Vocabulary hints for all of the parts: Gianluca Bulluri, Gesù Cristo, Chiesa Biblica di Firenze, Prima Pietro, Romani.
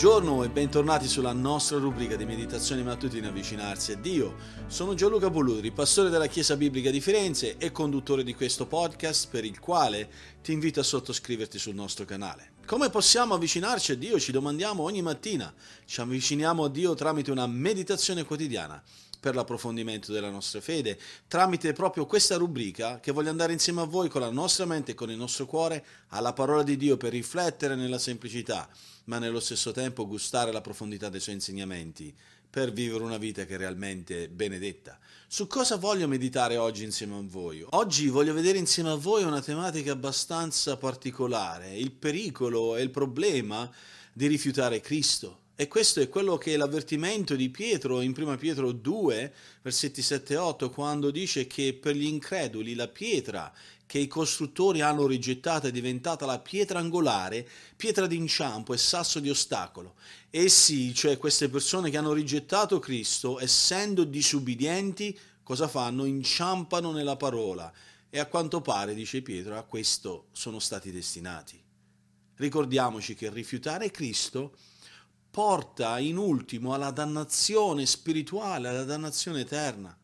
Buongiorno e bentornati sulla nostra rubrica di meditazioni mattutine avvicinarsi a Dio. Sono Gianluca Bulluri, pastore della Chiesa Biblica di Firenze e conduttore di questo podcast per il quale ti invito a sottoscriverti sul nostro canale. Come possiamo avvicinarci a Dio? Ci domandiamo ogni mattina. Ci avviciniamo a Dio tramite una meditazione quotidiana per l'approfondimento della nostra fede, tramite proprio questa rubrica che voglio andare insieme a voi con la nostra mente e con il nostro cuore alla parola di Dio per riflettere nella semplicità, ma nello stesso tempo gustare la profondità dei suoi insegnamenti per vivere una vita che è realmente benedetta. Su cosa voglio meditare oggi insieme a voi? Oggi voglio vedere insieme a voi una tematica abbastanza particolare, il pericolo e il problema di rifiutare Cristo. E questo è quello che è l'avvertimento di Pietro in Prima Pietro 2, versetti 7-8, quando dice che per gli increduli la pietra che i costruttori hanno rigettata è diventata la pietra angolare, pietra d'inciampo e sasso di ostacolo. Essi, cioè queste persone che hanno rigettato Cristo, essendo disubbidienti, cosa fanno? Inciampano nella parola. E a quanto pare, dice Pietro, a questo sono stati destinati. Ricordiamoci che rifiutare Cristo porta in ultimo alla dannazione spirituale, alla dannazione eterna.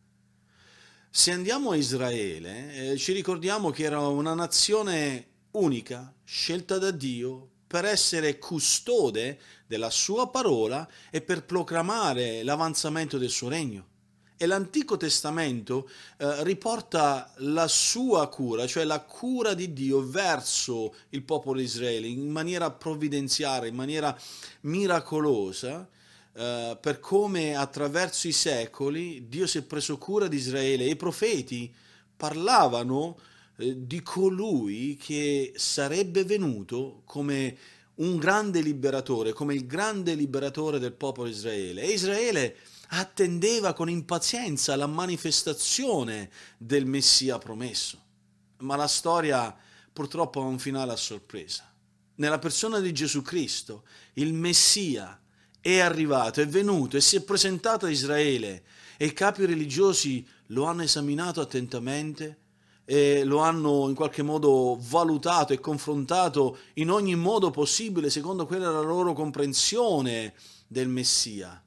Se andiamo a Israele, ci ricordiamo che era una nazione unica, scelta da Dio per essere custode della sua parola e per proclamare l'avanzamento del suo regno. E l'Antico Testamento riporta la sua cura, cioè la cura di Dio verso il popolo di Israele in maniera provvidenziale, in maniera miracolosa, per come attraverso i secoli Dio si è preso cura di Israele e i profeti parlavano di colui che sarebbe venuto come un grande liberatore, come il grande liberatore del popolo di Israele. E Israele attendeva con impazienza la manifestazione del Messia promesso. Ma la storia purtroppo ha un finale a sorpresa. Nella persona di Gesù Cristo, il Messia è arrivato, è venuto e si è presentato a Israele e i capi religiosi lo hanno esaminato attentamente e lo hanno in qualche modo valutato e confrontato in ogni modo possibile secondo quella la loro comprensione del Messia.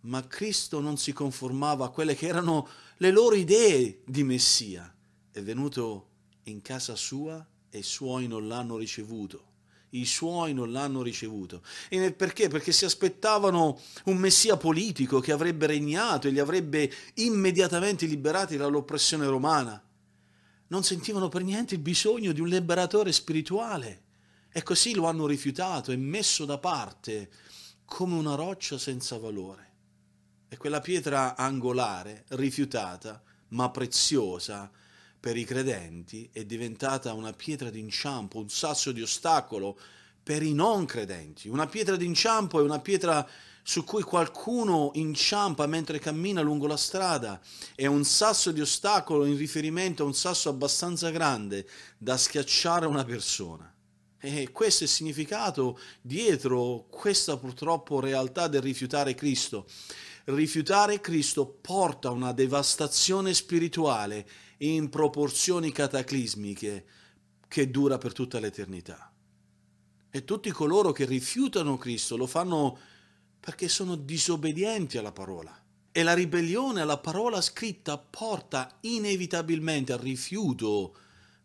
Ma Cristo non si conformava a quelle che erano le loro idee di Messia. È venuto in casa sua e i suoi non l'hanno ricevuto. I suoi non l'hanno ricevuto. E perché? Perché si aspettavano un Messia politico che avrebbe regnato e li avrebbe immediatamente liberati dall'oppressione romana. Non sentivano per niente il bisogno di un liberatore spirituale. E così lo hanno rifiutato e messo da parte come una roccia senza valore. È quella pietra angolare, rifiutata, ma preziosa per i credenti, è diventata una pietra d'inciampo, un sasso di ostacolo per i non credenti. Una pietra d'inciampo è una pietra su cui qualcuno inciampa mentre cammina lungo la strada. È un sasso di ostacolo in riferimento a un sasso abbastanza grande da schiacciare una persona. E questo è il significato dietro questa purtroppo realtà del rifiutare Cristo. Rifiutare Cristo porta una devastazione spirituale in proporzioni cataclismiche che dura per tutta l'eternità. E tutti coloro che rifiutano Cristo lo fanno perché sono disobbedienti alla parola. E la ribellione alla parola scritta porta inevitabilmente al rifiuto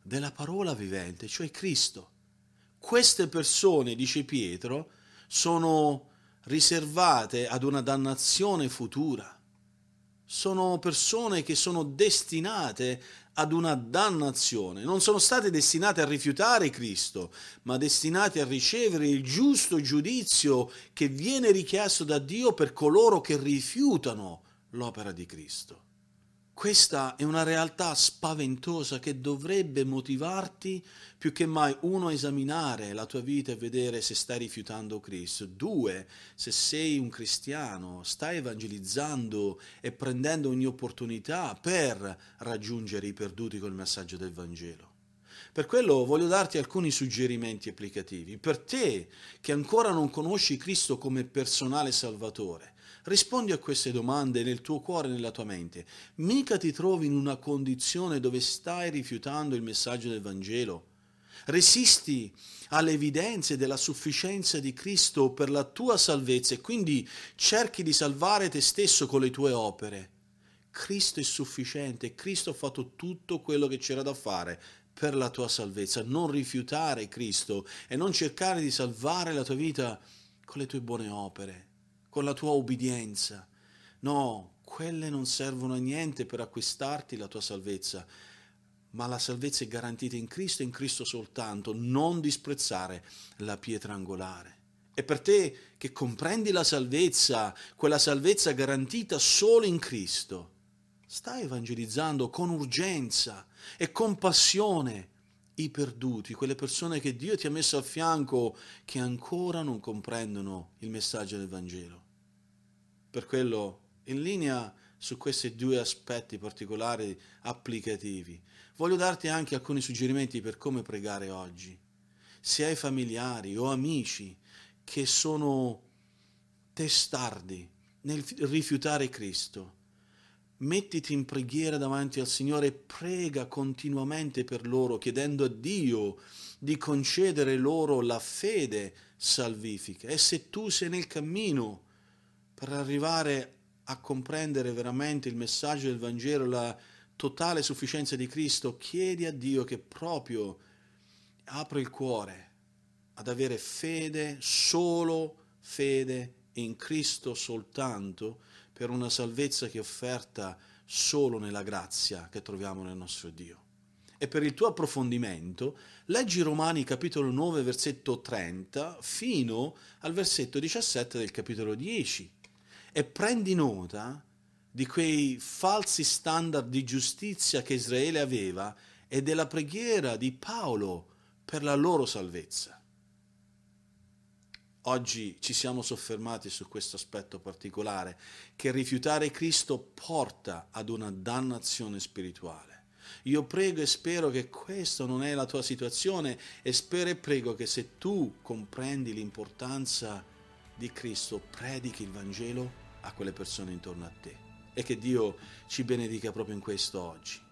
della parola vivente, cioè Cristo. Queste persone, dice Pietro, sono riservate ad una dannazione futura. Sono persone che sono destinate ad una dannazione. Non sono state destinate a rifiutare Cristo, ma destinate a ricevere il giusto giudizio che viene richiesto da Dio per coloro che rifiutano l'opera di Cristo. Questa è una realtà spaventosa che dovrebbe motivarti più che mai, uno, a esaminare la tua vita e vedere se stai rifiutando Cristo, due, se sei un cristiano, stai evangelizzando e prendendo ogni opportunità per raggiungere i perduti col messaggio del Vangelo. Per quello voglio darti alcuni suggerimenti applicativi. Per te che ancora non conosci Cristo come personale Salvatore, rispondi a queste domande nel tuo cuore e nella tua mente. Mica ti trovi in una condizione dove stai rifiutando il messaggio del Vangelo. Resisti alle evidenze della sufficienza di Cristo per la tua salvezza e quindi cerchi di salvare te stesso con le tue opere. Cristo è sufficiente, Cristo ha fatto tutto quello che c'era da fare per la tua salvezza. Non rifiutare Cristo e non cercare di salvare la tua vita con le tue buone opere, con la tua obbedienza. No, quelle non servono a niente per acquistarti la tua salvezza, ma la salvezza è garantita in Cristo soltanto. Non disprezzare la pietra angolare. E per te che comprendi la salvezza, quella salvezza garantita solo in Cristo, stai evangelizzando con urgenza e con passione i perduti, quelle persone che Dio ti ha messo a fianco che ancora non comprendono il messaggio del Vangelo. Per quello, in linea su questi due aspetti particolari applicativi, voglio darti anche alcuni suggerimenti per come pregare oggi. Se hai familiari o amici che sono testardi nel rifiutare Cristo, mettiti in preghiera davanti al Signore e prega continuamente per loro, chiedendo a Dio di concedere loro la fede salvifica. E se tu sei nel cammino per arrivare a comprendere veramente il messaggio del Vangelo, la totale sufficienza di Cristo, chiedi a Dio che proprio apra il cuore ad avere fede, solo fede in Cristo soltanto, per una salvezza che è offerta solo nella grazia che troviamo nel nostro Dio. E per il tuo approfondimento, leggi Romani capitolo 9, versetto 30, fino al versetto 17 del capitolo 10, e prendi nota di quei falsi standard di giustizia che Israele aveva e della preghiera di Paolo per la loro salvezza. Oggi ci siamo soffermati su questo aspetto particolare, che rifiutare Cristo porta ad una dannazione spirituale. Io prego e spero che questa non è la tua situazione, e spero e prego che se tu comprendi l'importanza di Cristo, predichi il Vangelo a quelle persone intorno a te. E che Dio ci benedica proprio in questo oggi.